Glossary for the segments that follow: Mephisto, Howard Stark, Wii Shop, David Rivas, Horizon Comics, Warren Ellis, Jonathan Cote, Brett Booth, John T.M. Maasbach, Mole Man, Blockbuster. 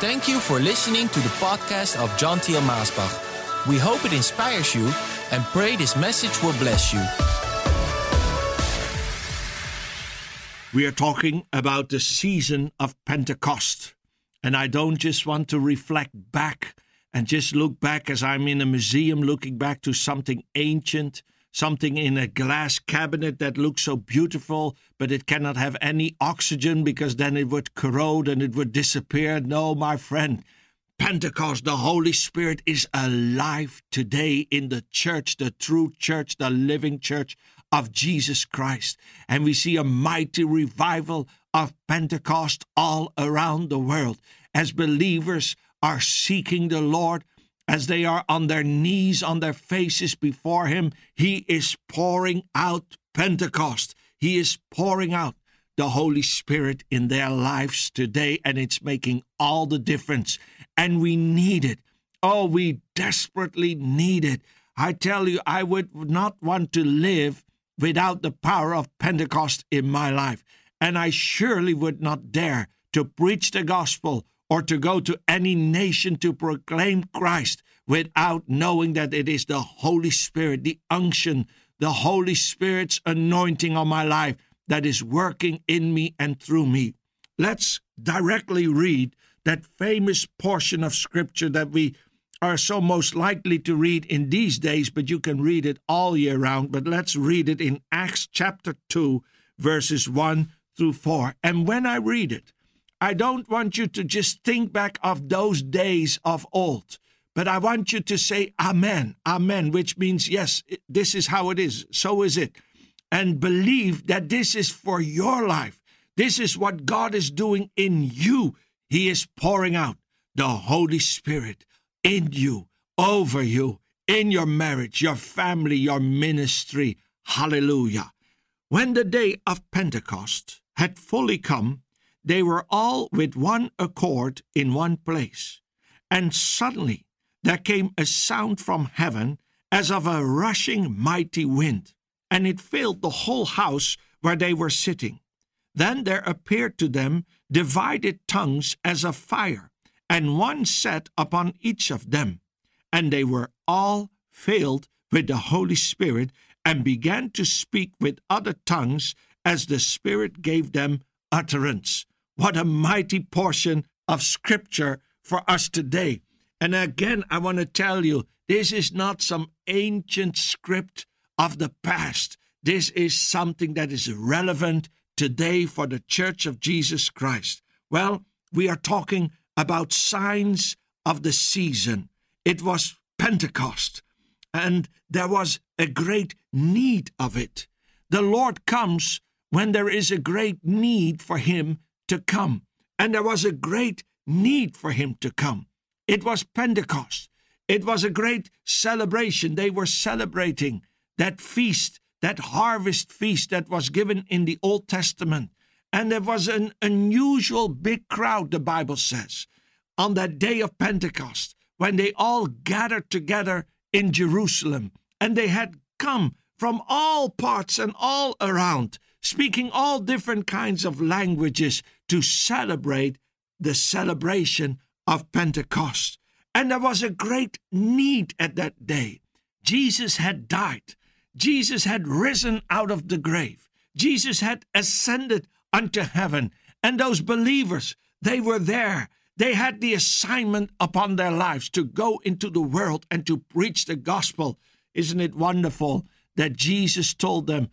Thank you for listening to the podcast of John T.M. Maasbach. We hope it inspires you and pray this message will bless you. We are talking about the season of Pentecost. And I don't just want to reflect back and just look back as I'm in a museum looking back to something ancient, something in a glass cabinet that looks so beautiful, but it cannot have any oxygen because then it would corrode and it would disappear. No, my friend, Pentecost, the Holy Spirit is alive today in the church, the true church, the living church of Jesus Christ. And we see a mighty revival of Pentecost all around the world as believers are seeking the Lord. As they are on their knees, on their faces before Him, He is pouring out Pentecost. He is pouring out the Holy Spirit in their lives today, and it's making all the difference. And we need it. Oh, we desperately need it. I tell you, I would not want to live without the power of Pentecost in my life. And I surely would not dare to preach the gospel or to go to any nation to proclaim Christ without knowing that it is the Holy Spirit, the unction, the Holy Spirit's anointing on my life that is working in me and through me. Let's directly read that famous portion of Scripture that we are so most likely to read in these days, but you can read it all year round. But let's read it in Acts chapter 2, verses 1 through 4. And when I read it, I don't want you to just think back of those days of old, but I want you to say amen, amen, which means yes, this is how it is, so is it, and believe that this is for your life. This is what God is doing in you. He is pouring out the Holy Spirit in you, over you, in your marriage, your family, your ministry. Hallelujah. When the day of Pentecost had fully come, they were all with one accord in one place. And suddenly there came a sound from heaven as of a rushing mighty wind, and it filled the whole house where they were sitting. Then there appeared to them divided tongues as of fire, and one sat upon each of them. And they were all filled with the Holy Spirit and began to speak with other tongues as the Spirit gave them utterance. What a mighty portion of Scripture for us today. And again, I want to tell you, this is not some ancient script of the past. This is something that is relevant today for the Church of Jesus Christ. Well, we are talking about signs of the season. It was Pentecost, and there was a great need of it. The Lord comes when there is a great need for Him to come. And there was a great need for Him to come. It was Pentecost. It was a great celebration. They were celebrating that feast, that harvest feast that was given in the Old Testament. And there was an unusual big crowd, the Bible says, on that day of Pentecost, when they all gathered together in Jerusalem. And they had come from all parts and all around, speaking all different kinds of languages to celebrate the celebration of Pentecost. And there was a great need at that day. Jesus had died. Jesus had risen out of the grave. Jesus had ascended unto heaven. And those believers, they were there. They had the assignment upon their lives to go into the world and to preach the gospel. Isn't it wonderful that Jesus told them,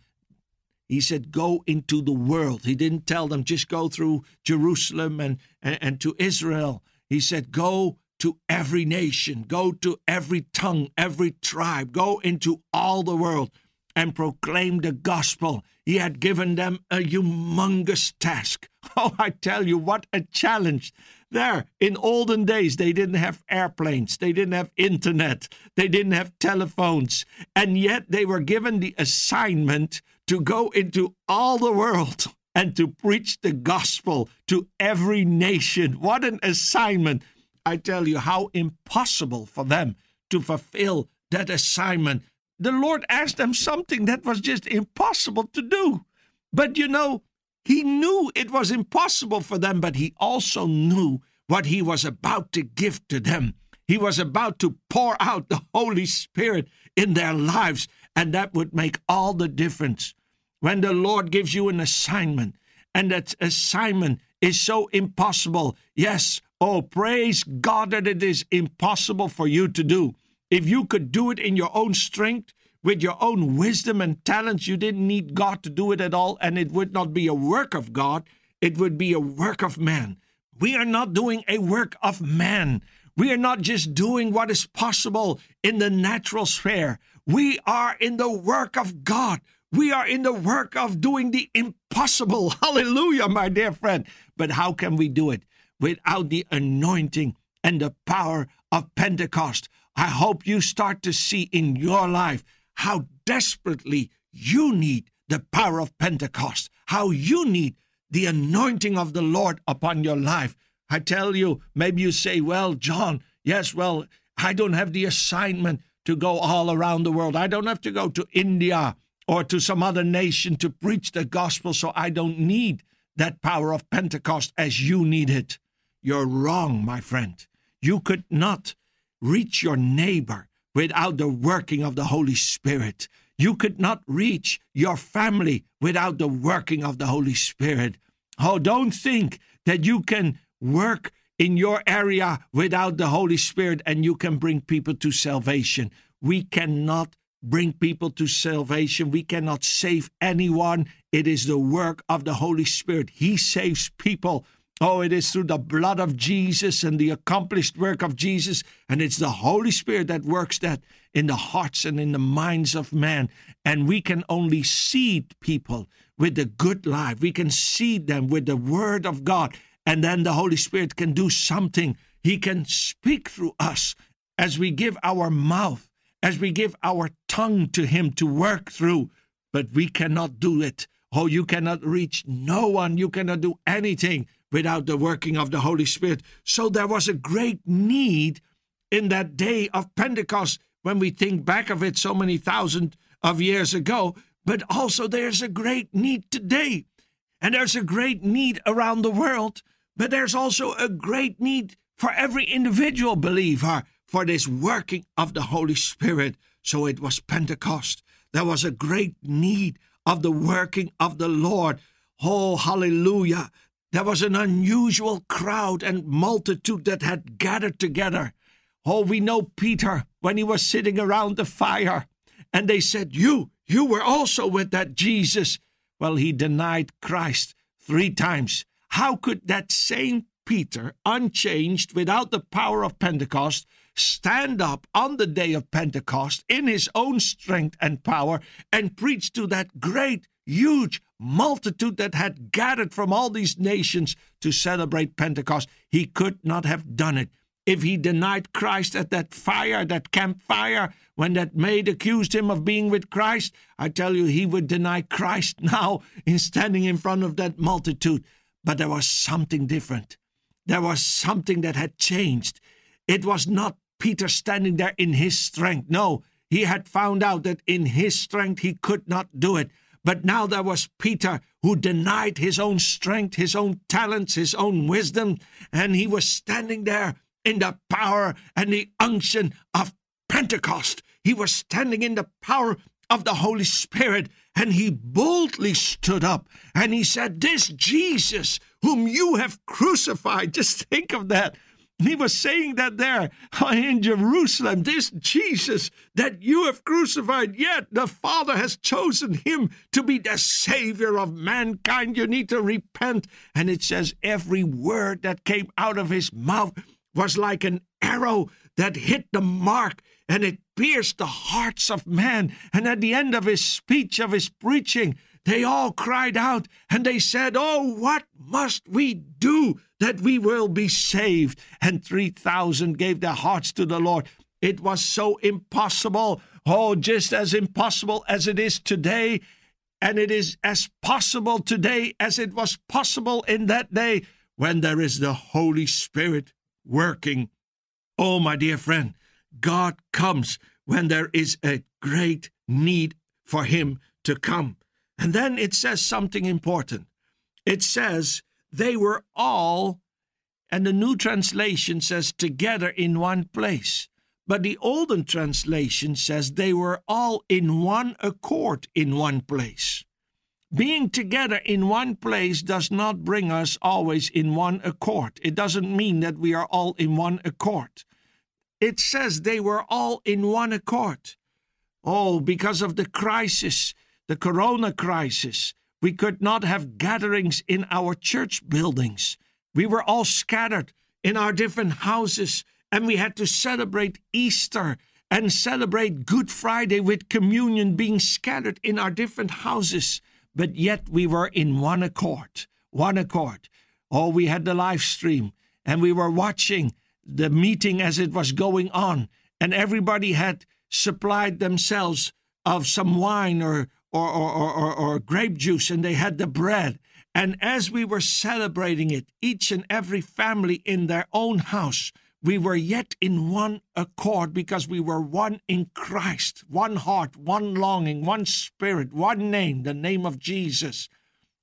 He said, go into the world. He didn't tell them, just go through Jerusalem and to Israel. He said, go to every nation, go to every tongue, every tribe, go into all the world and proclaim the gospel. He had given them a humongous task. Oh, I tell you, what a challenge. There, in olden days, they didn't have airplanes, they didn't have internet, they didn't have telephones, and yet they were given the assignment to go into all the world and to preach the gospel to every nation. What an assignment. I tell you, how impossible for them to fulfill that assignment. The Lord asked them something that was just impossible to do. But you know, He knew it was impossible for them, but He also knew what he was about to give to them. He was about to pour out the Holy Spirit in their lives, and that would make all the difference. When the Lord gives you an assignment, and that assignment is so impossible, yes, oh, praise God that it is impossible for you to do. If you could do it in your own strength, with your own wisdom and talents, you didn't need God to do it at all, and it would not be a work of God, it would be a work of man. We are not doing a work of man. We are not just doing what is possible in the natural sphere. We are in the work of God. We are in the work of doing the impossible. Hallelujah, my dear friend. But how can we do it? Without the anointing and the power of Pentecost. I hope you start to see in your life how desperately you need the power of Pentecost, how you need the anointing of the Lord upon your life. I tell you, maybe you say, well, John, yes, well, I don't have the assignment to go all around the world. I don't have to go to India or to some other nation to preach the gospel, so I don't need that power of Pentecost as you need it. You're wrong, my friend. You could not reach your neighbor without the working of the Holy Spirit. You could not reach your family without the working of the Holy Spirit. Oh, don't think that you can work in your area without the Holy Spirit and you can bring people to salvation. We cannot bring people to salvation. We cannot save anyone. It is the work of the Holy Spirit. He saves people. Oh, it is through the blood of Jesus and the accomplished work of Jesus. And it's the Holy Spirit that works that in the hearts and in the minds of man. And we can only seed people with the good life. We can seed them with the word of God. And then the Holy Spirit can do something. He can speak through us as we give our mouth, as we give our tongue to Him to work through. But we cannot do it. Oh, you cannot reach no one. You cannot do anything without the working of the Holy Spirit. So there was a great need in that day of Pentecost when we think back of it so many thousands of years ago. But also there's a great need today. And there's a great need around the world. But there's also a great need for every individual believer for this working of the Holy Spirit. So it was Pentecost. There was a great need of the working of the Lord. Oh, hallelujah. There was an unusual crowd and multitude that had gathered together. Oh, we know Peter when he was sitting around the fire. And they said, you were also with that Jesus. Well, he denied Christ 3 times. How could that same Peter, unchanged, without the power of Pentecost, stand up on the day of Pentecost in his own strength and power and preach to that great, huge multitude that had gathered from all these nations to celebrate Pentecost? He could not have done it. If he denied Christ at that fire, that campfire, when that maid accused him of being with Christ, I tell you, he would deny Christ now in standing in front of that multitude. But there was something different. There was something that had changed. It was not Peter standing there in his strength. No, he had found out that in his strength he could not do it. But now there was Peter who denied his own strength, his own talents, his own wisdom, and he was standing there in the power and the unction of Pentecost. He was standing in the power of the Holy Spirit, and he boldly stood up, and he said, "This Jesus whom you have crucified," just think of that. He was saying that there in Jerusalem, "This Jesus that you have crucified, yet the Father has chosen him to be the Savior of mankind. You need to repent." And it says every word that came out of his mouth was like an arrow that hit the mark, and it pierced the hearts of men. And at the end of his speech, of his preaching, they all cried out and they said, "Oh, what must we do that we will be saved?" And 3,000 gave their hearts to the Lord. It was so impossible. Oh, just as impossible as it is today. And it is as possible today as it was possible in that day when there is the Holy Spirit working. Oh, my dear friend, God comes when there is a great need for Him to come. And then it says something important. It says, they were all And the New Translation says together in one place. But the olden translation says they were all in one accord in one place. Being together in one place does not bring us always in one accord. It doesn't mean that we are all in one accord. It says they were all in one accord. Oh, because of the crisis, the corona crisis, we could not have gatherings in our church buildings. We were all scattered in our different houses, and we had to celebrate Easter and celebrate Good Friday with communion being scattered in our different houses. But yet we were in one accord, one accord. Oh, we had the live stream, and we were watching the meeting as it was going on, and everybody had supplied themselves of some wine or grape juice, and they had the bread. And as we were celebrating it, each and every family in their own house, we were yet in one accord because we were one in Christ, one heart, one longing, one spirit, one name, the name of Jesus.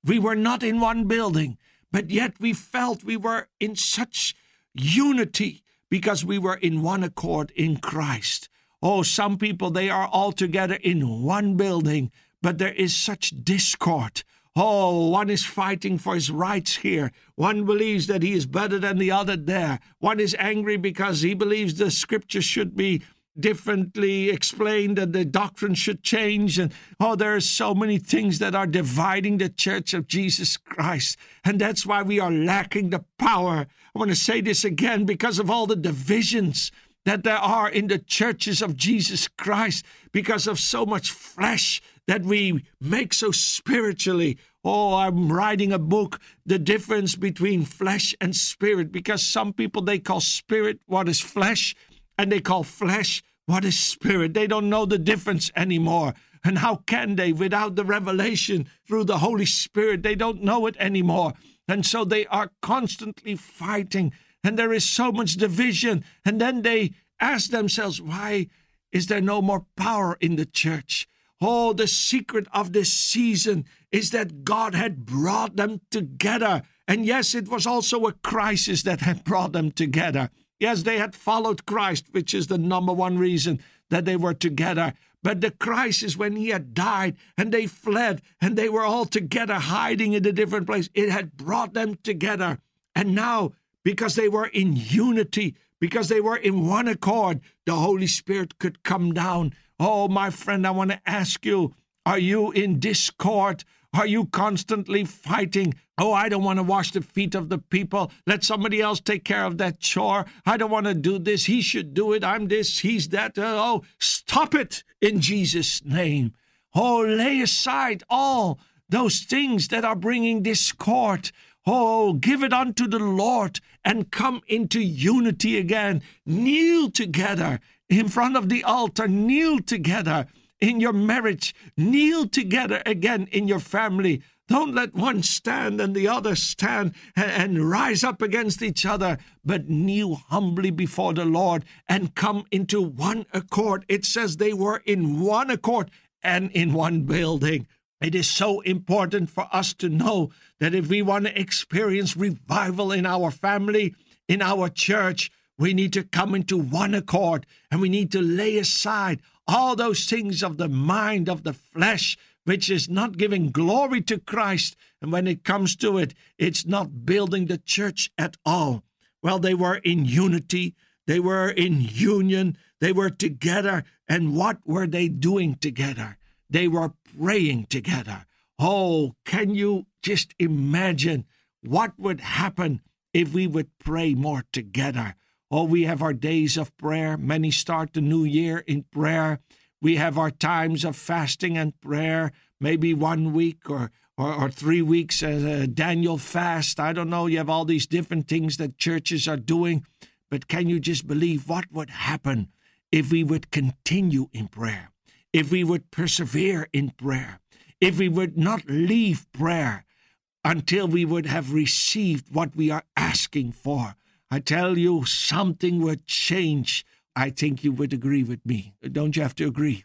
We were not in one building, but yet we felt we were in such unity because we were in one accord in Christ. Oh, some people, they are all together in one building, but there is such discord. Oh, one is fighting for his rights here. One believes that he is better than the other there. One is angry because he believes the Scripture should be differently explained and the doctrine should change. And oh, there are so many things that are dividing the Church of Jesus Christ. And that's why we are lacking the power. I want to say this again, because of all the divisions that there are in the churches of Jesus Christ, because of so much flesh that we make so spiritually. Oh, I'm writing a book, The Difference Between Flesh and Spirit, because some people, they call spirit what is flesh, and they call flesh what is spirit. They don't know the difference anymore. And how can they? Without the revelation through the Holy Spirit, they don't know it anymore. And so they are constantly fighting, and there is so much division. And then they ask themselves, why is there no more power in the church? Oh, the secret of this season is that God had brought them together. And yes, it was also a crisis that had brought them together. Yes, they had followed Christ, which is the number one reason that they were together. But the crisis, when he had died and they fled and they were all together hiding in a different place, it had brought them together. And now, because they were in unity, because they were in one accord, the Holy Spirit could come down. Oh, my friend, I want to ask you, are you in discord? Are you constantly fighting? Oh, I don't want to wash the feet of the people. Let somebody else take care of that chore. I don't want to do this. He should do it. I'm this, he's that. Oh, stop it in Jesus' name. Oh, lay aside all those things that are bringing discord. Oh, give it unto the Lord and come into unity again. Kneel together in front of the altar. Kneel together in your marriage. Kneel together again in your family. Don't let one stand and the other stand and rise up against each other, but kneel humbly before the Lord and come into one accord. It says they were in one accord and in one building. It is so important for us to know that if we want to experience revival in our family, in our church, we need to come into one accord, and we need to lay aside all those things of the mind, of the flesh, which is not giving glory to Christ. And when it comes to it, it's not building the church at all. Well, they were in unity. They were in union. They were together. And what were they doing together? They were praying together. Oh, can you just imagine what would happen if we would pray more together? Oh, we have our days of prayer. Many start the new year in prayer. We have our times of fasting and prayer, maybe 1 week or 3 weeks as a Daniel fast. I don't know. You have all these different things that churches are doing. But can you just believe what would happen if we would continue in prayer? If we would persevere in prayer, if we would not leave prayer until we would have received what we are asking for, I tell you, something would change. I think you would agree with me. Don't you have to agree?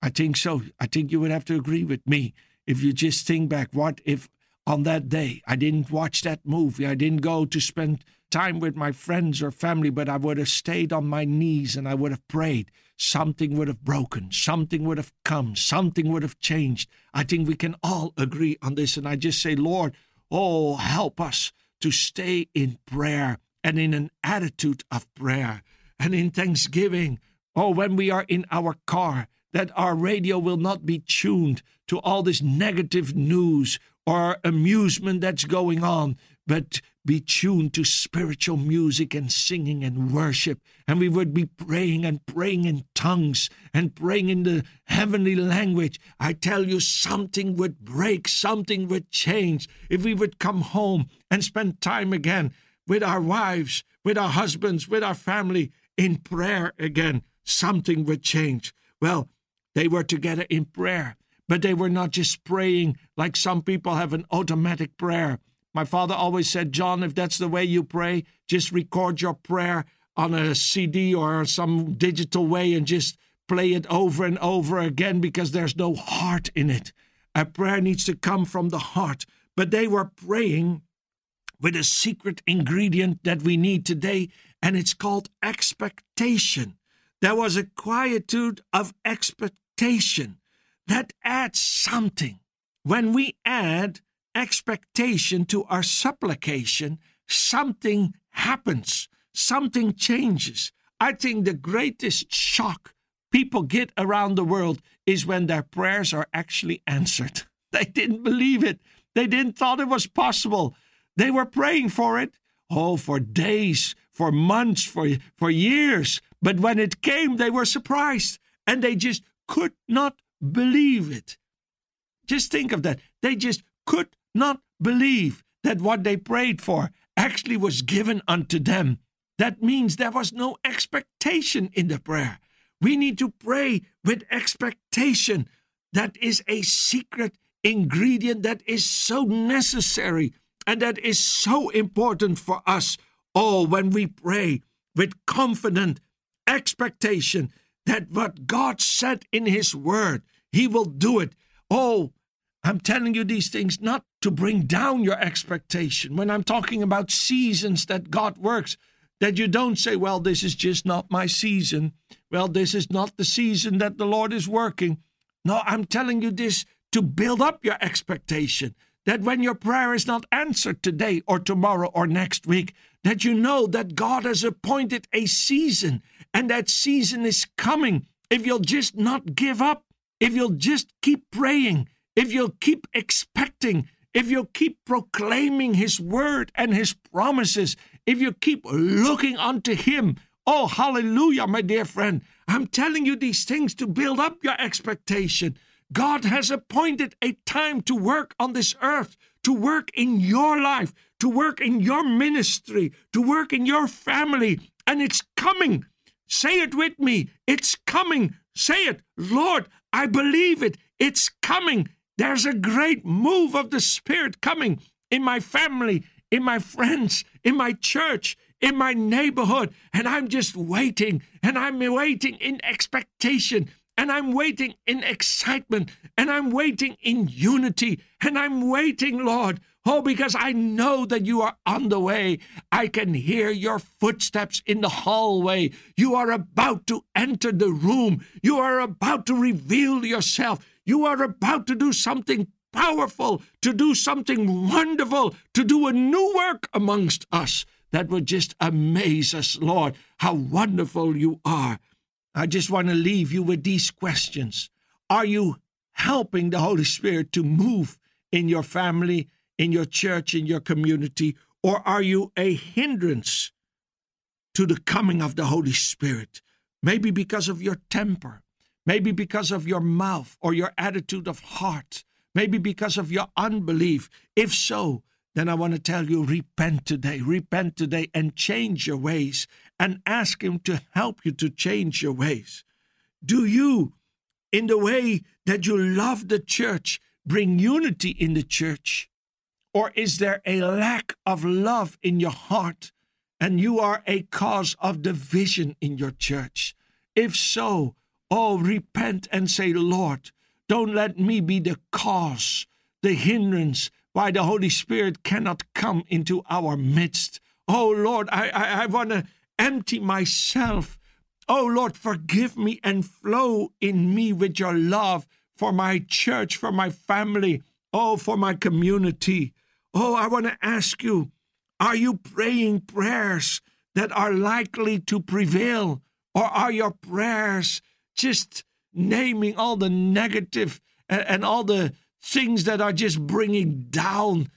I think so. I think you would have to agree with me. If you just think back, what if on that day I didn't watch that movie, I didn't go to spend time with my friends or family, but I would have stayed on my knees and I would have prayed, something would have broken, something would have come, something would have changed. I think we can all agree on this. And I just say, Lord, oh, help us to stay in prayer and in an attitude of prayer and in thanksgiving. Oh, when we are in our car, that our radio will not be tuned to all this negative news or amusement that's going on, but be tuned to spiritual music and singing and worship. And we would be praying and praying in tongues and praying in the heavenly language. I tell you, something would break, something would change. If we would come home and spend time again with our wives, with our husbands, with our family, in prayer again, something would change. Well, they were together in prayer, but they were not just praying like some people have an automatic prayer. My father always said, John, if that's the way you pray, just record your prayer on a CD or some digital way and just play it over and over again because there's no heart in it. A prayer needs to come from the heart. But they were praying with a secret ingredient that we need today, and it's called expectation. There was a quietude of expectation that adds something. When we add expectation to our supplication, something happens, something changes. I think the greatest shock people get around the world is when their prayers are actually answered. They didn't believe it. They didn't thought it was possible. They were praying for it, oh, for days, for months, for years. But when it came, they were surprised, and they just could not believe it. Just think of that. They just could not believe that what they prayed for actually was given unto them. That means there was no expectation in the prayer. We need to pray with expectation. That is a secret ingredient that is so necessary and that is so important for us. Oh, when we pray with confident expectation that what God said in His Word, He will do it. Oh, I'm telling you these things not to bring down your expectation. When I'm talking about seasons that God works, that you don't say, well, this is just not my season. Well, this is not the season that the Lord is working. No, I'm telling you this to build up your expectation, that when your prayer is not answered today or tomorrow or next week, that you know that God has appointed a season, and that season is coming if you'll just not give up, if you'll just keep praying, if you'll keep expecting, if you'll keep proclaiming His Word and His promises, if you keep looking unto Him. Oh, hallelujah, my dear friend. I'm telling you these things to build up your expectation. God has appointed a time to work on this earth, to work in your life, to work in your ministry, to work in your family, and it's coming. Say it with me. It's coming. Say it. Lord, I believe it. It's coming. There's a great move of the Spirit coming in my family, in my friends, in my church, in my neighborhood, and I'm just waiting, and I'm waiting in expectation. And I'm waiting in excitement, and I'm waiting in unity, and I'm waiting, Lord, oh, because I know that you are on the way. I can hear your footsteps in the hallway. You are about to enter the room. You are about to reveal yourself. You are about to do something powerful, to do something wonderful, to do a new work amongst us that would just amaze us, Lord, how wonderful you are. I just want to leave you with these questions. Are you helping the Holy Spirit to move in your family, in your church, in your community? Or are you a hindrance to the coming of the Holy Spirit? Maybe because of your temper, maybe because of your mouth or your attitude of heart, maybe because of your unbelief. If so, then I want to tell you, repent today and change your ways and ask Him to help you to change your ways. Do you, in the way that you love the church, bring unity in the church? Or is there a lack of love in your heart and you are a cause of division in your church? If so, oh, repent and say, Lord, don't let me be the cause, the hindrance, why the Holy Spirit cannot come into our midst. Oh, Lord, I want to empty myself. Oh, Lord, forgive me and flow in me with your love for my church, for my family, oh, for my community. Oh, I want to ask you, are you praying prayers that are likely to prevail? Or are your prayers just naming all the negative and all the things that are just bringing down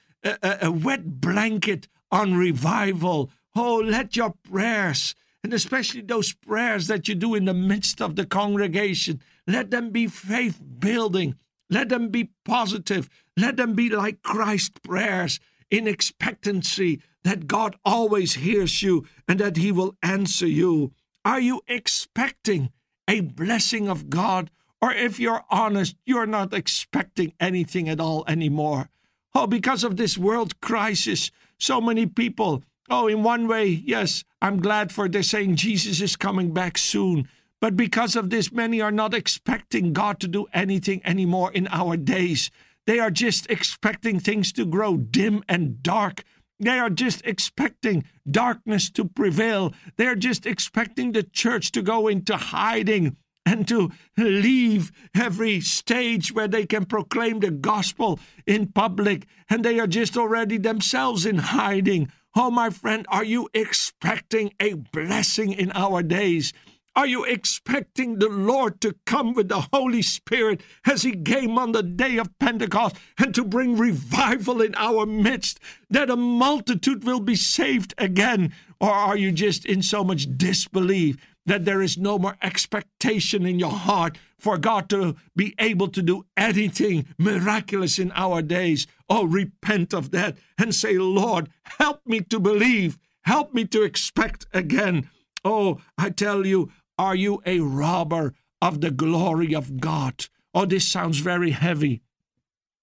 a wet blanket on revival? Oh, let your prayers, and especially those prayers that you do in the midst of the congregation, let them be faith-building. Let them be positive. Let them be like Christ's prayers in expectancy that God always hears you and that he will answer you. Are you expecting a blessing of God? Or if you're honest, you're not expecting anything at all anymore. Oh, because of this world crisis, so many people, oh, in one way, yes, I'm glad for this, saying Jesus is coming back soon. But because of this, many are not expecting God to do anything anymore in our days. They are just expecting things to grow dim and dark. They are just expecting darkness to prevail. They are just expecting the church to go into hiding and to leave every stage where they can proclaim the gospel in public. And they are just already themselves in hiding. Oh, my friend, are you expecting a blessing in our days? Are you expecting the Lord to come with the Holy Spirit as he came on the day of Pentecost and to bring revival in our midst, that a multitude will be saved again? Or are you just in so much disbelief that there is no more expectation in your heart for God to be able to do anything miraculous in our days? Oh, repent of that and say, Lord, help me to believe. Help me to expect again. Oh, I tell you, are you a robber of the glory of God? Oh, this sounds very heavy.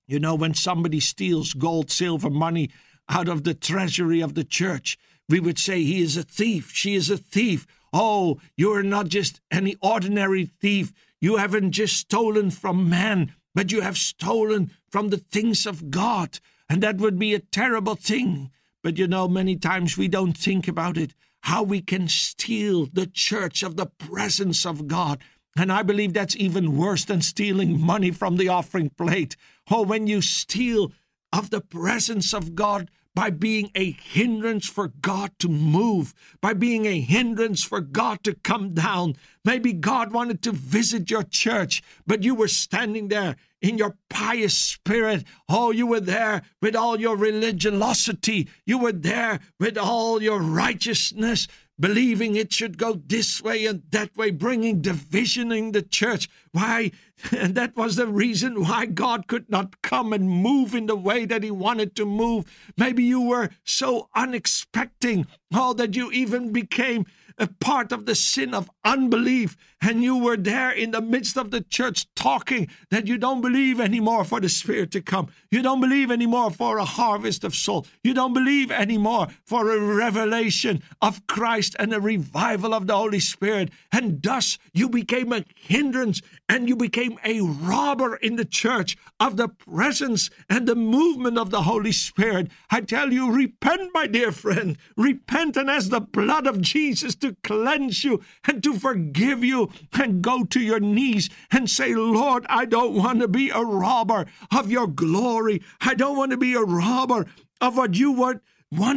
You know, when somebody steals gold, silver, money out of the treasury of the church, we would say he is a thief, she is a thief. Oh, you're not just any ordinary thief. You haven't just stolen from man, but you have stolen from the things of God. And that would be a terrible thing. But you know, many times we don't think about it, how we can steal the church of the presence of God. And I believe that's even worse than stealing money from the offering plate. Oh, when you steal of the presence of God by being a hindrance for God to move, by being a hindrance for God to come down. Maybe God wanted to visit your church, but you were standing there in your pious spirit. Oh, you were there with all your religiosity. You were there with all your righteousness, believing it should go this way and that way, bringing division in the church. Why? And that was the reason why God could not come and move in the way that he wanted to move. Maybe you were so unexpecting, oh, that you even became a part of the sin of unbelief, and you were there in the midst of the church talking that you don't believe anymore for the Spirit to come. You don't believe anymore for a harvest of soul. You don't believe anymore for a revelation of Christ and a revival of the Holy Spirit. And thus you became a hindrance and you became a robber in the church of the presence and the movement of the Holy Spirit. I tell you, repent, my dear friend. Repent and ask the blood of Jesus to cleanse you and to forgive you, and go to your knees and say, Lord, I don't want to be a robber of your glory. I don't want to be a robber of what you want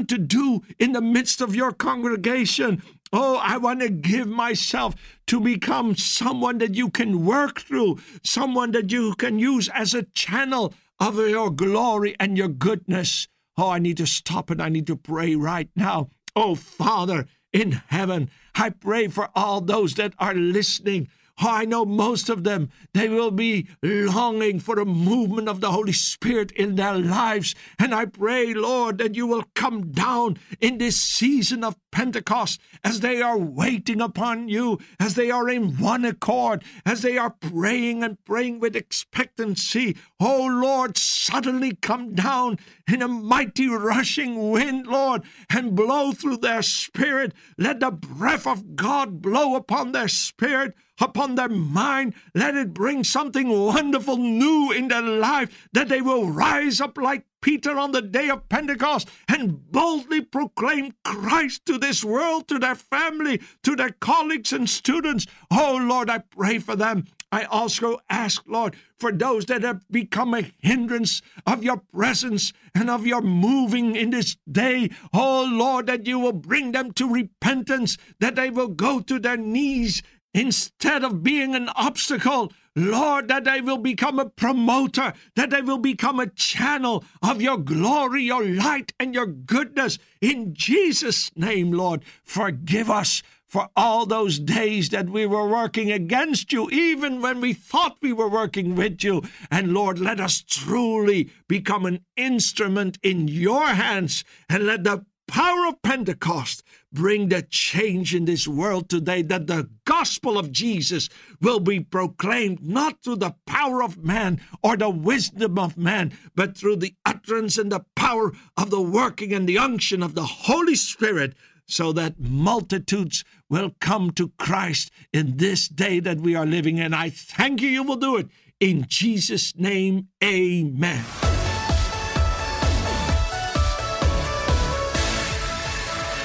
to do in the midst of your congregation. Oh, I want to give myself to become someone that you can work through, someone that you can use as a channel of your glory and your goodness. Oh, I need to stop and I need to pray right now. Oh, Father in heaven, I pray for all those that are listening. Oh, I know most of them, they will be longing for a movement of the Holy Spirit in their lives. And I pray, Lord, that you will come down in this season of Pentecost as they are waiting upon you, as they are in one accord, as they are praying and praying with expectancy. Oh, Lord, suddenly come down in a mighty rushing wind, Lord, and blow through their spirit. Let the breath of God blow upon their spirit. upon their mind. Let it bring something wonderful new in their life, that they will rise up like Peter on the day of Pentecost and boldly proclaim Christ to this world, to their family, to their colleagues and students. Oh, Lord, I pray for them. I also ask, Lord, for those that have become a hindrance of your presence and of your moving in this day. Oh, Lord, that you will bring them to repentance, that they will go to their knees instead of being an obstacle. Lord, that they will become a promoter, that they will become a channel of your glory, your light, and your goodness. In Jesus' name, Lord, forgive us for all those days that we were working against you, even when we thought we were working with you. And Lord, let us truly become an instrument in your hands, and let the power of Pentecost bring the change in this world today, that the gospel of Jesus will be proclaimed not through the power of man or the wisdom of man, but through the utterance and the power of the working and the unction of the Holy Spirit, so that multitudes will come to Christ in this day that we are living in. I thank you, you will do it. In Jesus' name, amen.